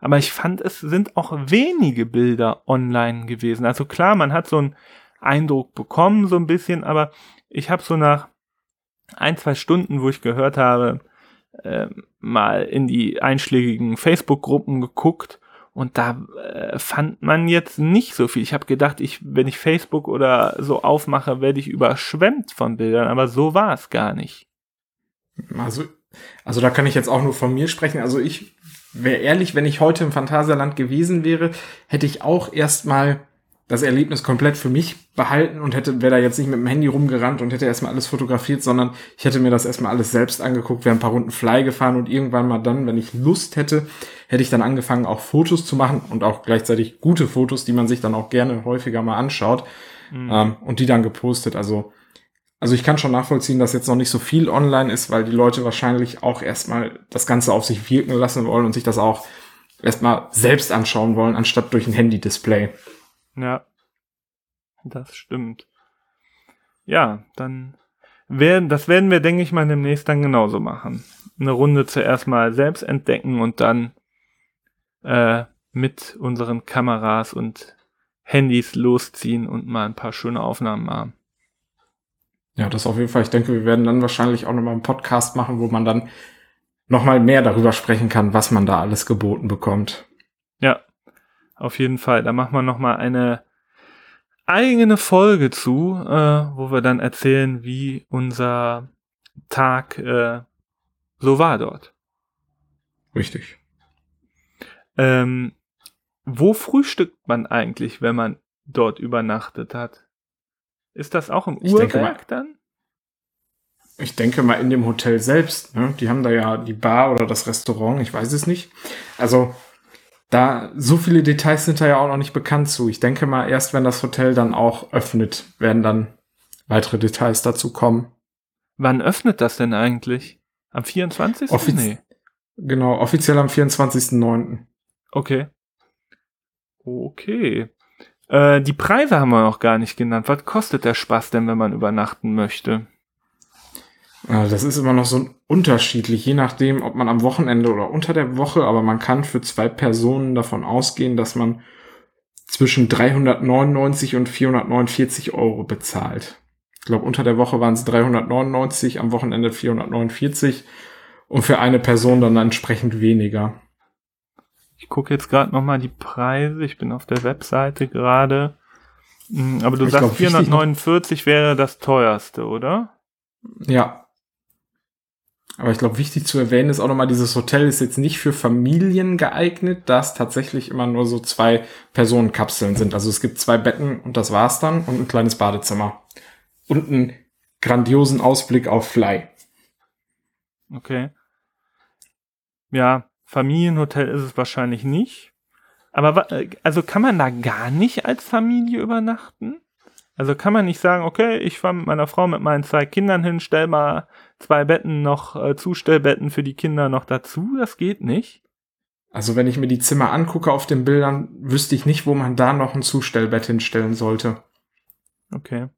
Aber ich fand, es sind auch wenige Bilder online gewesen. Also klar, man hat so einen Eindruck bekommen, so ein bisschen, aber ich habe so nach 1-2 Stunden, wo ich gehört habe, mal in die einschlägigen Facebook-Gruppen geguckt und da fand man jetzt nicht so viel. Ich habe gedacht, wenn ich Facebook oder so aufmache, werde ich überschwemmt von Bildern, aber so war es gar nicht. Also da kann ich jetzt auch nur von mir sprechen. Also ich wäre ehrlich, wenn ich heute im Phantasialand gewesen wäre, hätte ich auch erstmal das Erlebnis komplett für mich behalten und wäre da jetzt nicht mit dem Handy rumgerannt und hätte erstmal alles fotografiert, sondern ich hätte mir das erstmal alles selbst angeguckt, wäre ein paar Runden Fly gefahren und irgendwann mal dann, wenn ich Lust hätte, hätte ich dann angefangen, auch Fotos zu machen und auch gleichzeitig gute Fotos, die man sich dann auch gerne häufiger mal anschaut und die dann gepostet. Also ich kann schon nachvollziehen, dass jetzt noch nicht so viel online ist, weil die Leute wahrscheinlich auch erstmal das Ganze auf sich wirken lassen wollen und sich das auch erstmal selbst anschauen wollen, anstatt durch ein Handy-Display. Ja. Das stimmt. Ja, dann werden wir, denke ich mal, demnächst dann genauso machen. Eine Runde zuerst mal selbst entdecken und dann mit unseren Kameras und Handys losziehen und mal ein paar schöne Aufnahmen haben. Ja, das auf jeden Fall. Ich denke, wir werden dann wahrscheinlich auch nochmal einen Podcast machen, wo man dann nochmal mehr darüber sprechen kann, was man da alles geboten bekommt. Ja, auf jeden Fall. Da machen wir nochmal eine eigene Folge zu, wo wir dann erzählen, wie unser Tag so war dort. Richtig. Wo frühstückt man eigentlich, wenn man dort übernachtet hat? Ist das auch im Uhrwerk dann? Ich denke mal in dem Hotel selbst. Ne? Die haben da ja die Bar oder das Restaurant, ich weiß es nicht. Also da so viele Details sind da ja auch noch nicht bekannt zu. Ich denke mal, erst wenn das Hotel dann auch öffnet, werden dann weitere Details dazu kommen. Wann öffnet das denn eigentlich? Am 24.? Nee. Genau, offiziell am 24.09. Okay. Die Preise haben wir noch gar nicht genannt. Was kostet der Spaß denn, wenn man übernachten möchte? Das ist immer noch so unterschiedlich, je nachdem, ob man am Wochenende oder unter der Woche, aber man kann für 2 Personen davon ausgehen, dass man zwischen 399 und 449 Euro bezahlt. Ich glaube, unter der Woche waren es 399, am Wochenende 449 und für eine Person dann entsprechend weniger. Ich gucke jetzt gerade nochmal die Preise. Ich bin auf der Webseite gerade. Aber du sagst, 449 wäre das teuerste, oder? Ja. Aber ich glaube, wichtig zu erwähnen ist auch nochmal, dieses Hotel ist jetzt nicht für Familien geeignet, da es tatsächlich immer nur so 2-Personen-Kapseln sind. Also es gibt 2 Betten und das war's dann und ein kleines Badezimmer. Und einen grandiosen Ausblick auf Fly. Okay. Ja. Familienhotel ist es wahrscheinlich nicht. Aber also kann man da gar nicht als Familie übernachten? Also kann man nicht sagen, okay, ich fahre mit meiner Frau, mit meinen 2 Kindern hin, stell mal 2 Betten noch, Zustellbetten für die Kinder noch dazu? Das geht nicht. Also wenn ich mir die Zimmer angucke auf den Bildern, wüsste ich nicht, wo man da noch ein Zustellbett hinstellen sollte. Okay.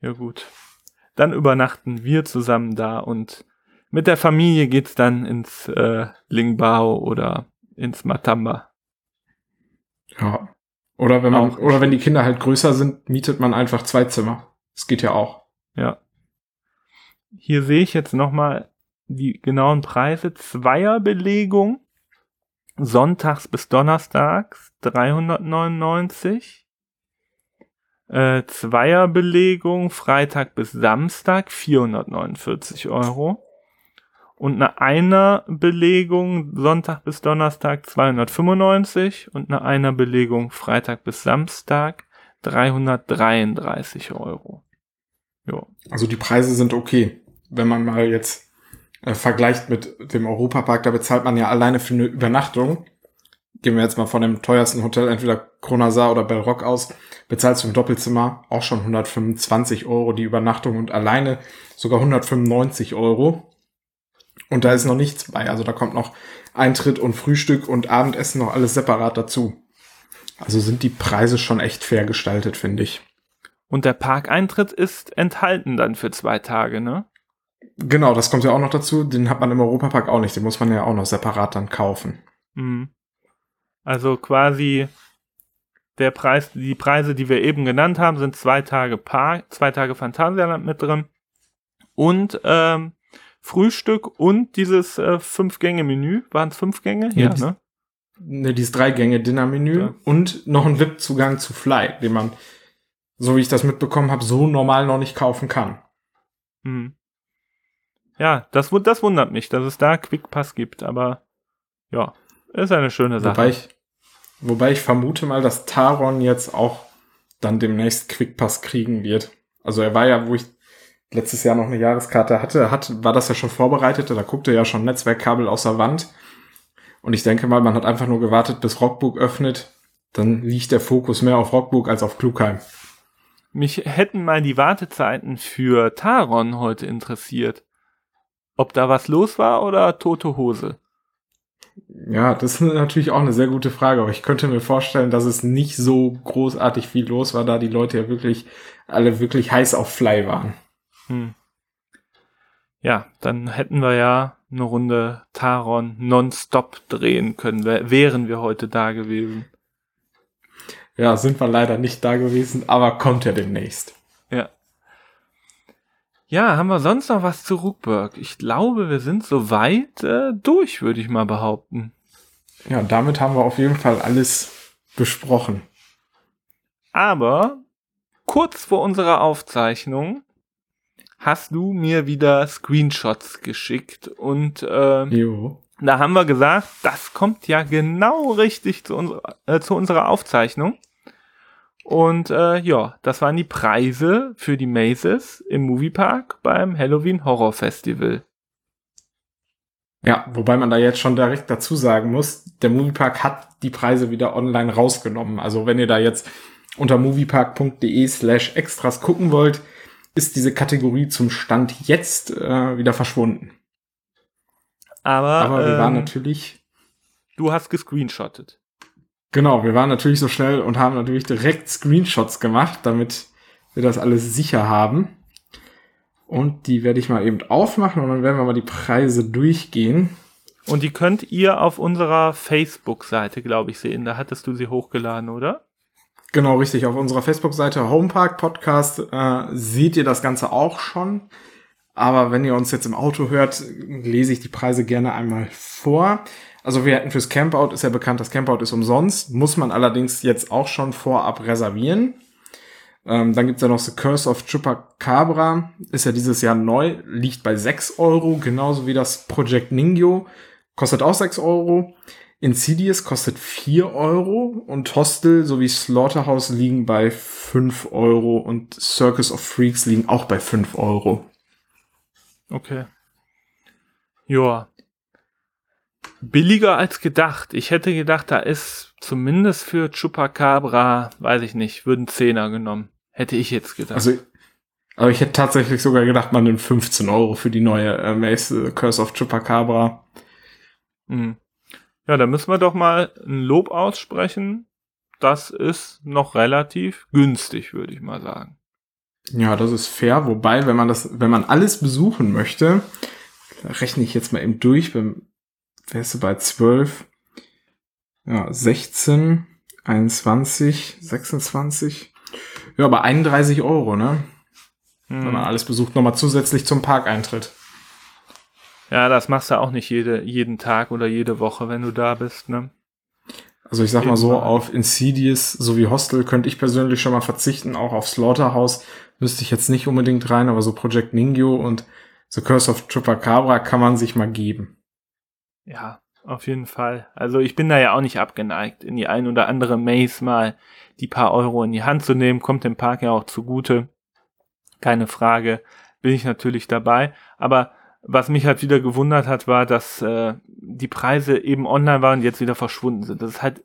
Ja gut. Dann übernachten wir zusammen da und mit der Familie geht's dann ins Lingbao oder ins Matamba. Ja. Oder wenn man wenn die Kinder halt größer sind, mietet man einfach 2 Zimmer. Das geht ja auch. Ja. Hier sehe ich jetzt nochmal die genauen Preise. 2er-Belegung, sonntags bis donnerstags 399. 2er-Belegung, Freitag bis Samstag 449 Euro. Und eine Einer-Belegung Sonntag bis Donnerstag 295 und eine Einer-Belegung Freitag bis Samstag 333 Euro. Jo. Also die Preise sind okay. Wenn man mal jetzt vergleicht mit dem Europa-Park, da bezahlt man ja alleine für eine Übernachtung. Gehen wir jetzt mal von dem teuersten Hotel, entweder Kronasar oder Belrock aus, bezahlst du im Doppelzimmer auch schon 125 Euro die Übernachtung und alleine sogar 195 Euro. Und da ist noch nichts bei. Also da kommt noch Eintritt und Frühstück und Abendessen noch alles separat dazu. Also sind die Preise schon echt fair gestaltet, finde ich. Und der Parkeintritt ist enthalten dann für 2 Tage, ne? Genau, das kommt ja auch noch dazu. Den hat man im Europapark auch nicht. Den muss man ja auch noch separat dann kaufen. Mhm. Also quasi die Preise, die wir eben genannt haben, sind 2 Tage Park, 2 Tage Phantasialand mit drin. Und Frühstück und dieses 5-Gänge-Menü. Waren es 5 Gänge? Ja, ne? Ne, dieses 3-Gänge-Dinner-Menü ja. Und noch ein VIP-Zugang zu Fly, den man, so wie ich das mitbekommen habe, so normal noch nicht kaufen kann. Mhm. Ja, das wundert mich, dass es da Quickpass gibt, aber ja, ist eine schöne Sache. Wobei ich vermute mal, dass Taron jetzt auch dann demnächst Quickpass kriegen wird. Also er war ja, wo ich letztes Jahr noch eine Jahreskarte hatte, war das ja schon vorbereitet, da guckte ja schon Netzwerkkabel aus der Wand und ich denke mal, man hat einfach nur gewartet, bis Rookburgh öffnet, dann liegt der Fokus mehr auf Rookburgh als auf Klugheim. Mich hätten mal die Wartezeiten für Taron heute interessiert. Ob da was los war oder tote Hose? Ja, das ist natürlich auch eine sehr gute Frage, aber ich könnte mir vorstellen, dass es nicht so großartig viel los war, da die Leute ja wirklich, alle wirklich heiß auf Fly waren. Hm. Ja, dann hätten wir ja eine Runde Taron nonstop drehen können, wären wir heute da gewesen. Ja, sind wir leider nicht da gewesen, aber kommt ja demnächst. Ja. Ja, haben wir sonst noch was zu Rookburgh? Ich glaube, wir sind soweit durch, würde ich mal behaupten. Ja, damit haben wir auf jeden Fall alles besprochen. Aber kurz vor unserer Aufzeichnung hast du mir wieder Screenshots geschickt und da haben wir gesagt, das kommt ja genau richtig zu unserer Aufzeichnung. Und das waren die Preise für die Mazes im Moviepark beim Halloween Horror Festival. Ja, wobei man da jetzt schon direkt dazu sagen muss, der Moviepark hat die Preise wieder online rausgenommen. Also wenn ihr da jetzt unter moviepark.de/extras gucken wollt, ist diese Kategorie zum Stand jetzt wieder verschwunden. Aber wir waren natürlich... Du hast gescreenshottet. Genau, wir waren natürlich so schnell und haben natürlich direkt Screenshots gemacht, damit wir das alles sicher haben. Und die werde ich mal eben aufmachen und dann werden wir mal die Preise durchgehen. Und die könnt ihr auf unserer Facebook-Seite, glaube ich, sehen. Da hattest du sie hochgeladen, oder? Genau, richtig. Auf unserer Facebook-Seite Homepark Podcast seht ihr das Ganze auch schon. Aber wenn ihr uns jetzt im Auto hört, lese ich die Preise gerne einmal vor. Also wir hatten fürs Campout, ist ja bekannt, das Campout ist umsonst, muss man allerdings jetzt auch schon vorab reservieren. Dann gibt's ja noch The Curse of Chupacabra, ist ja dieses Jahr neu, liegt bei 6 Euro, genauso wie das Project Ningyo, kostet auch 6 Euro. Insidious kostet 4 Euro und Hostel sowie Slaughterhouse liegen bei 5 Euro und Circus of Freaks liegen auch bei 5 Euro. Okay. Joa. Billiger als gedacht. Ich hätte gedacht, da ist zumindest für Chupacabra, weiß ich nicht, würden 10er genommen. Hätte ich jetzt gedacht. Also ich hätte tatsächlich sogar gedacht, man nimmt 15 Euro für die neue Maze Curse of Chupacabra. Mhm. Ja, da müssen wir doch mal ein Lob aussprechen. Das ist noch relativ günstig, würde ich mal sagen. Ja, das ist fair. Wobei, wenn man alles besuchen möchte, rechne ich jetzt mal eben durch, wärst du bei 12, ja, 16, 21, 26, ja, bei 31 Euro, ne? Wenn man alles besucht, nochmal zusätzlich zum Parkeintritt. Ja, das machst du auch nicht jeden Tag oder jede Woche, wenn du da bist, ne? Also ich sag mal so, auf Insidious sowie Hostel könnte ich persönlich schon mal verzichten, auch auf Slaughterhouse müsste ich jetzt nicht unbedingt rein, aber so Project Ningyo und The Curse of Chupacabra kann man sich mal geben. Ja, auf jeden Fall. Also ich bin da ja auch nicht abgeneigt, in die ein oder andere Maze mal die paar Euro in die Hand zu nehmen. Kommt dem Park ja auch zugute. Keine Frage, bin ich natürlich dabei. Aber was mich halt wieder gewundert hat, war, dass die Preise eben online waren und jetzt wieder verschwunden sind. Das ist halt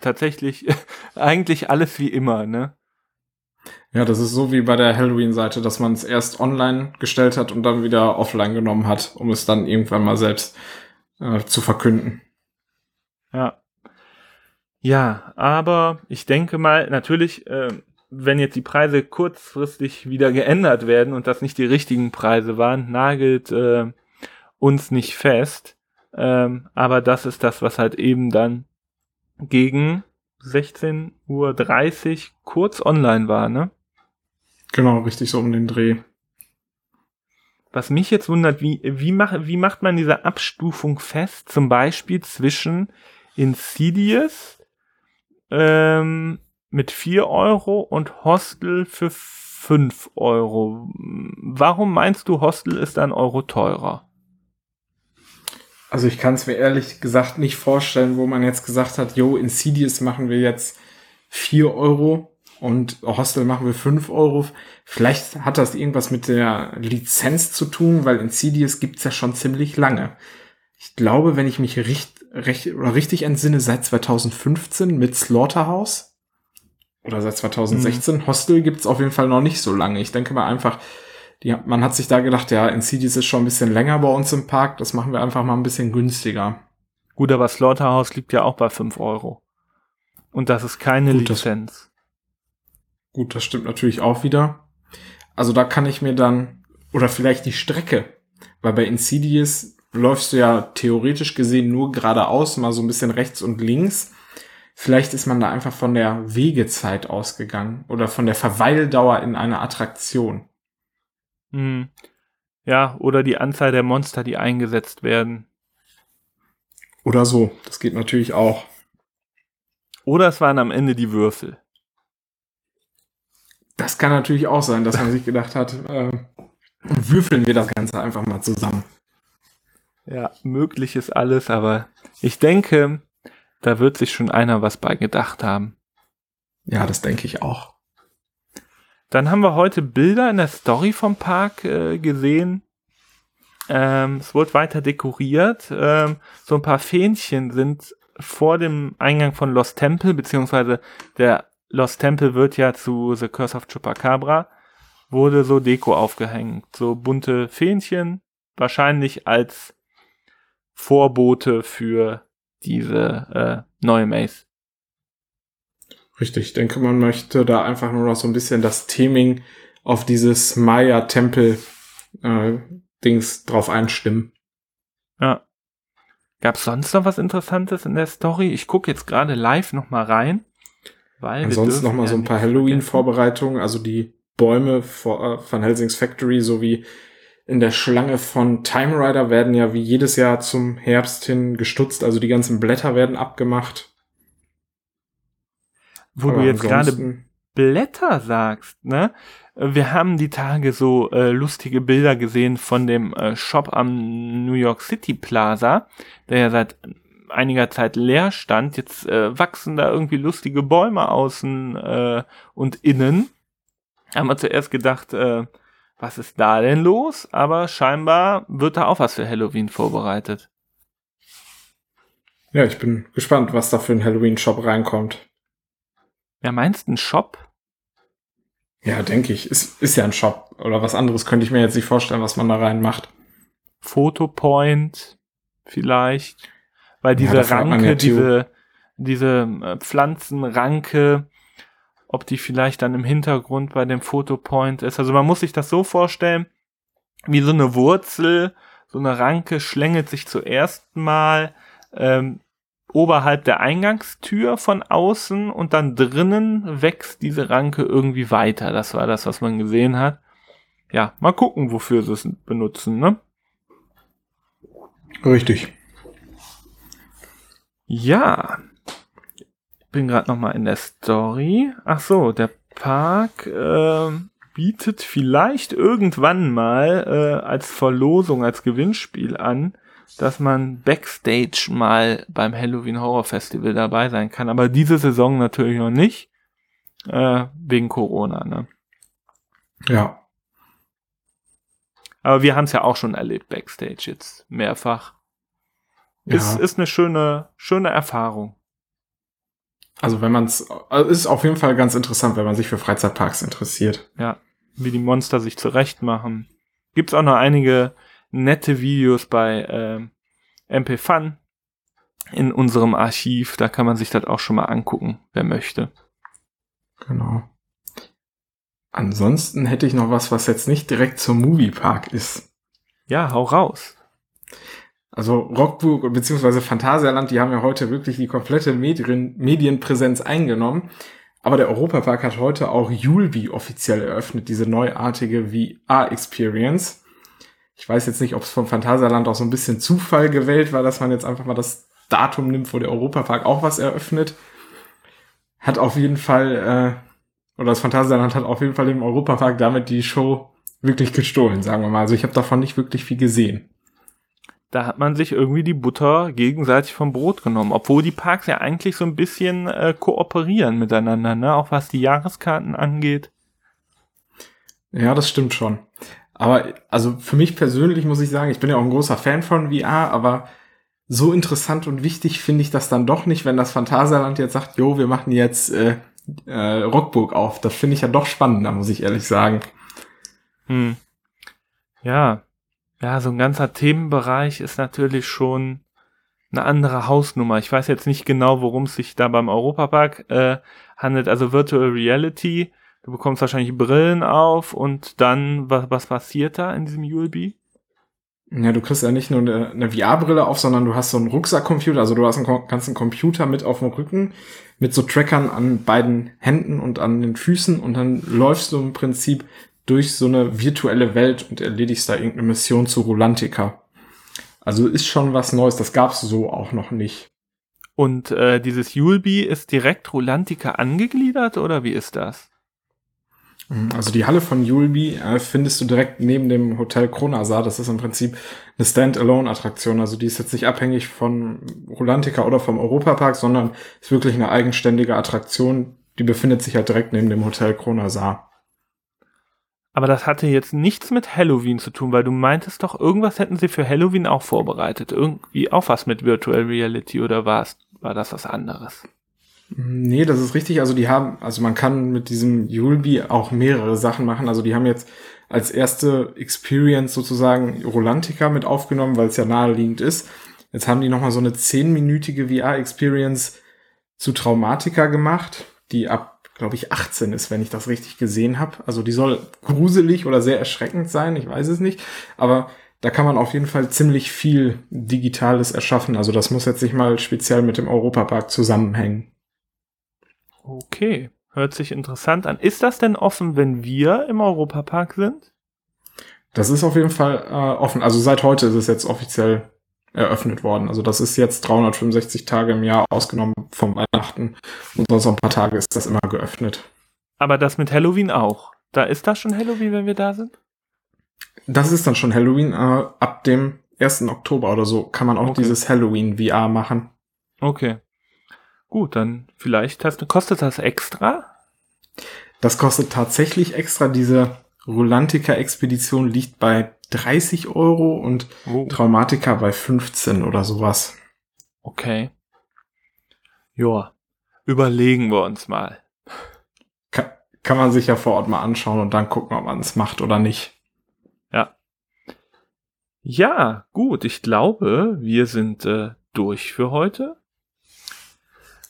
tatsächlich eigentlich alles wie immer, ne? Ja, das ist so wie bei der Halloween-Seite, dass man es erst online gestellt hat und dann wieder offline genommen hat, um es dann irgendwann mal selbst zu verkünden. Ja. Ja, aber ich denke mal, natürlich, wenn jetzt die Preise kurzfristig wieder geändert werden und das nicht die richtigen Preise waren, nagelt uns nicht fest. Aber das ist das, was halt eben dann gegen 16:30 Uhr kurz online war, ne? Genau, richtig, so um den Dreh. Was mich jetzt wundert, wie macht man diese Abstufung fest, zum Beispiel zwischen Insidious mit 4 Euro und Hostel für 5 Euro. Warum meinst du, Hostel ist ein Euro teurer? Also ich kann es mir ehrlich gesagt nicht vorstellen, wo man jetzt gesagt hat, jo, Insidious machen wir jetzt 4 Euro. Und Hostel machen wir 5 Euro. Vielleicht hat das irgendwas mit der Lizenz zu tun, weil Insidious gibt's ja schon ziemlich lange. Ich glaube, wenn ich mich richtig entsinne, seit 2015 mit Slaughterhouse oder seit 2016. Hostel gibt's auf jeden Fall noch nicht so lange. Ich denke mal einfach, man hat sich da gedacht, ja, Insidious ist schon ein bisschen länger bei uns im Park. Das machen wir einfach mal ein bisschen günstiger. Gut, aber Slaughterhouse liegt ja auch bei 5 Euro. Und das ist keine Lizenz. Gut, das stimmt natürlich auch wieder. Also da kann ich mir dann, oder vielleicht die Strecke, weil bei Insidious läufst du ja theoretisch gesehen nur geradeaus, mal so ein bisschen rechts und links. Vielleicht ist man da einfach von der Wegezeit ausgegangen oder von der Verweildauer in einer Attraktion. Hm. Ja, oder die Anzahl der Monster, die eingesetzt werden. Oder so, das geht natürlich auch. Oder es waren am Ende die Würfel. Das kann natürlich auch sein, dass man sich gedacht hat, würfeln wir das Ganze einfach mal zusammen. Ja, möglich ist alles, aber ich denke, da wird sich schon einer was bei gedacht haben. Ja, das denke ich auch. Dann haben wir heute Bilder in der Story vom Park gesehen. Es wurde weiter dekoriert. So ein paar Fähnchen sind vor dem Eingang von Lost Temple, beziehungsweise der Lost Temple wird ja zu The Curse of Chupacabra, wurde so Deko aufgehängt. So bunte Fähnchen, wahrscheinlich als Vorbote für diese neue Maze. Richtig, ich denke, man möchte da einfach nur noch so ein bisschen das Theming auf dieses Maya-Tempel-Dings drauf einstimmen. Ja. Gab's sonst noch was Interessantes in der Story? Ich gucke jetzt gerade live nochmal rein. Weil ansonsten nochmal so ein paar Halloween-Vorbereitungen, also die Bäume von Helsings Factory sowie in der Schlange von Time Rider werden ja wie jedes Jahr zum Herbst hin gestutzt, also die ganzen Blätter werden abgemacht. Wo aber du jetzt gerade Blätter sagst, ne? Wir haben die Tage so lustige Bilder gesehen von dem Shop am New York City Plaza, der ja seit einiger Zeit leer stand. Jetzt wachsen da irgendwie lustige Bäume außen und innen. Haben wir zuerst gedacht, was ist da denn los? Aber scheinbar wird da auch was für Halloween vorbereitet. Ja, ich bin gespannt, was da für ein Halloween-Shop reinkommt. Ja, meinst du einen Shop? Ja, denke ich. Ist ja ein Shop. Oder was anderes könnte ich mir jetzt nicht vorstellen, was man da reinmacht. Fotopoint vielleicht. Weil diese Ranke, diese Pflanzenranke, ob die vielleicht dann im Hintergrund bei dem Fotopoint ist. Also man muss sich das so vorstellen, wie so eine Wurzel, so eine Ranke schlängelt sich zuerst mal oberhalb der Eingangstür von außen und dann drinnen wächst diese Ranke irgendwie weiter. Das war das, was man gesehen hat. Ja, mal gucken, wofür sie es benutzen, ne? Richtig. Ja, bin gerade nochmal in der Story. Ach so, der Park bietet vielleicht irgendwann mal als Verlosung, als Gewinnspiel an, dass man Backstage mal beim Halloween Horror Festival dabei sein kann. Aber diese Saison natürlich noch nicht, wegen Corona, ne? Ja. Aber wir haben es ja auch schon erlebt, Backstage jetzt mehrfach. Ja. Ist eine schöne Erfahrung. Also ist auf jeden Fall ganz interessant, wenn man sich für Freizeitparks interessiert. Ja, wie die Monster sich zurecht machen. Gibt's auch noch einige nette Videos bei MP Fun in unserem Archiv. Da kann man sich das auch schon mal angucken, wer möchte. Genau. Ansonsten hätte ich noch was jetzt nicht direkt zum Moviepark ist. Ja, hau raus. Also Rookburgh bzw. Phantasialand, die haben ja heute wirklich die komplette Medienpräsenz eingenommen. Aber der Europa-Park hat heute auch Yullbe offiziell eröffnet, diese neuartige VR-Experience. Ich weiß jetzt nicht, ob es vom Phantasialand auch so ein bisschen Zufall gewählt war, dass man jetzt einfach mal das Datum nimmt, wo der Europa-Park auch was eröffnet. Hat auf jeden Fall, oder das Phantasialand hat auf jeden Fall dem Europa-Park damit die Show wirklich gestohlen, sagen wir mal. Also ich habe davon nicht wirklich viel gesehen. Da hat man sich irgendwie die Butter gegenseitig vom Brot genommen, obwohl die Parks ja eigentlich so ein bisschen kooperieren miteinander, ne? Auch was die Jahreskarten angeht. Ja, das stimmt schon. Aber also für mich persönlich muss ich sagen, ich bin ja auch ein großer Fan von VR, aber so interessant und wichtig finde ich das dann doch nicht, wenn das Phantasialand jetzt sagt, jo, wir machen jetzt Rookburgh auf. Das finde ich ja doch spannender, muss ich ehrlich sagen. Hm. Ja, so ein ganzer Themenbereich ist natürlich schon eine andere Hausnummer. Ich weiß jetzt nicht genau, worum es sich da beim Europa-Park handelt. Also Virtual Reality, du bekommst wahrscheinlich Brillen auf und dann, was passiert da in diesem Yullbe? Ja, du kriegst ja nicht nur eine VR-Brille auf, sondern du hast so einen Rucksackcomputer, also du hast einen ganzen Computer mit auf dem Rücken, mit so Trackern an beiden Händen und an den Füßen, und dann läufst du im Prinzip durch so eine virtuelle Welt und erledigst da irgendeine Mission zu Rulantica. Also ist schon was Neues, das gab's so auch noch nicht. Und dieses Yullbe ist direkt Rulantica angegliedert, oder wie ist das? Also die Halle von Yullbe findest du direkt neben dem Hotel Kronasar. Das ist im Prinzip eine Standalone-Attraktion. Also die ist jetzt nicht abhängig von Rulantica oder vom Europapark, sondern ist wirklich eine eigenständige Attraktion. Die befindet sich halt direkt neben dem Hotel Kronasar. Aber das hatte jetzt nichts mit Halloween zu tun, weil du meintest doch, irgendwas hätten sie für Halloween auch vorbereitet. Irgendwie auch was mit Virtual Reality, oder war das was anderes? Nee, das ist richtig. Also man kann mit diesem Yullbe auch mehrere Sachen machen. Also die haben jetzt als erste Experience sozusagen Rulantica mit aufgenommen, weil es ja naheliegend ist. Jetzt haben die nochmal so eine 10-minütige VR-Experience zu Traumatica gemacht, die ab, glaube ich, 18 ist, wenn ich das richtig gesehen habe. Also die soll gruselig oder sehr erschreckend sein, ich weiß es nicht. Aber da kann man auf jeden Fall ziemlich viel Digitales erschaffen. Also das muss jetzt nicht mal speziell mit dem Europapark zusammenhängen. Okay, hört sich interessant an. Ist das denn offen, wenn wir im Europapark sind? Das ist auf jeden Fall offen. Also seit heute ist es jetzt offiziell eröffnet worden. Also das ist jetzt 365 Tage im Jahr, ausgenommen vom Weihnachten. Und sonst noch ein paar Tage ist das immer geöffnet. Aber das mit Halloween auch? Da ist das schon Halloween, wenn wir da sind? Das ist dann schon Halloween. Ab dem 1. Oktober oder so kann man auch dieses Halloween-VR machen. Okay. Gut, dann vielleicht kostet das extra? Das kostet tatsächlich extra. Diese Rulantica-Expedition liegt bei 30 Euro und Traumatica bei 15 oder sowas. Okay. Joa, überlegen wir uns mal. Kann man sich ja vor Ort mal anschauen und dann gucken, ob man es macht oder nicht. Ja. Ja, gut, ich glaube, wir sind durch für heute.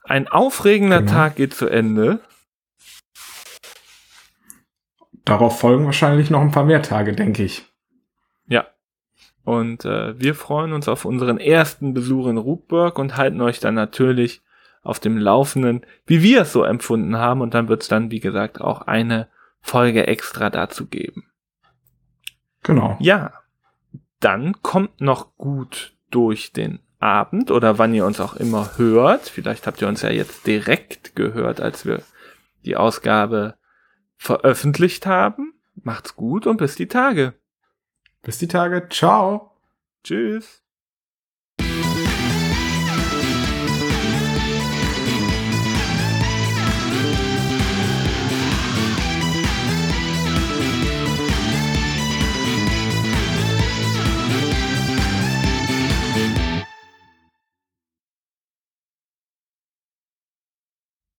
Ein aufregender Tag geht zu Ende. Darauf folgen wahrscheinlich noch ein paar mehr Tage, denke ich. Ja, und wir freuen uns auf unseren ersten Besuch in Rookburgh und halten euch dann natürlich auf dem Laufenden, wie wir es so empfunden haben. Und dann wird es dann, wie gesagt, auch eine Folge extra dazu geben. Genau. Ja, dann kommt noch gut durch den Abend oder wann ihr uns auch immer hört. Vielleicht habt ihr uns ja jetzt direkt gehört, als wir die Ausgabe veröffentlicht haben. Macht's gut und bis die Tage. Bis die Tage. Ciao. Tschüss.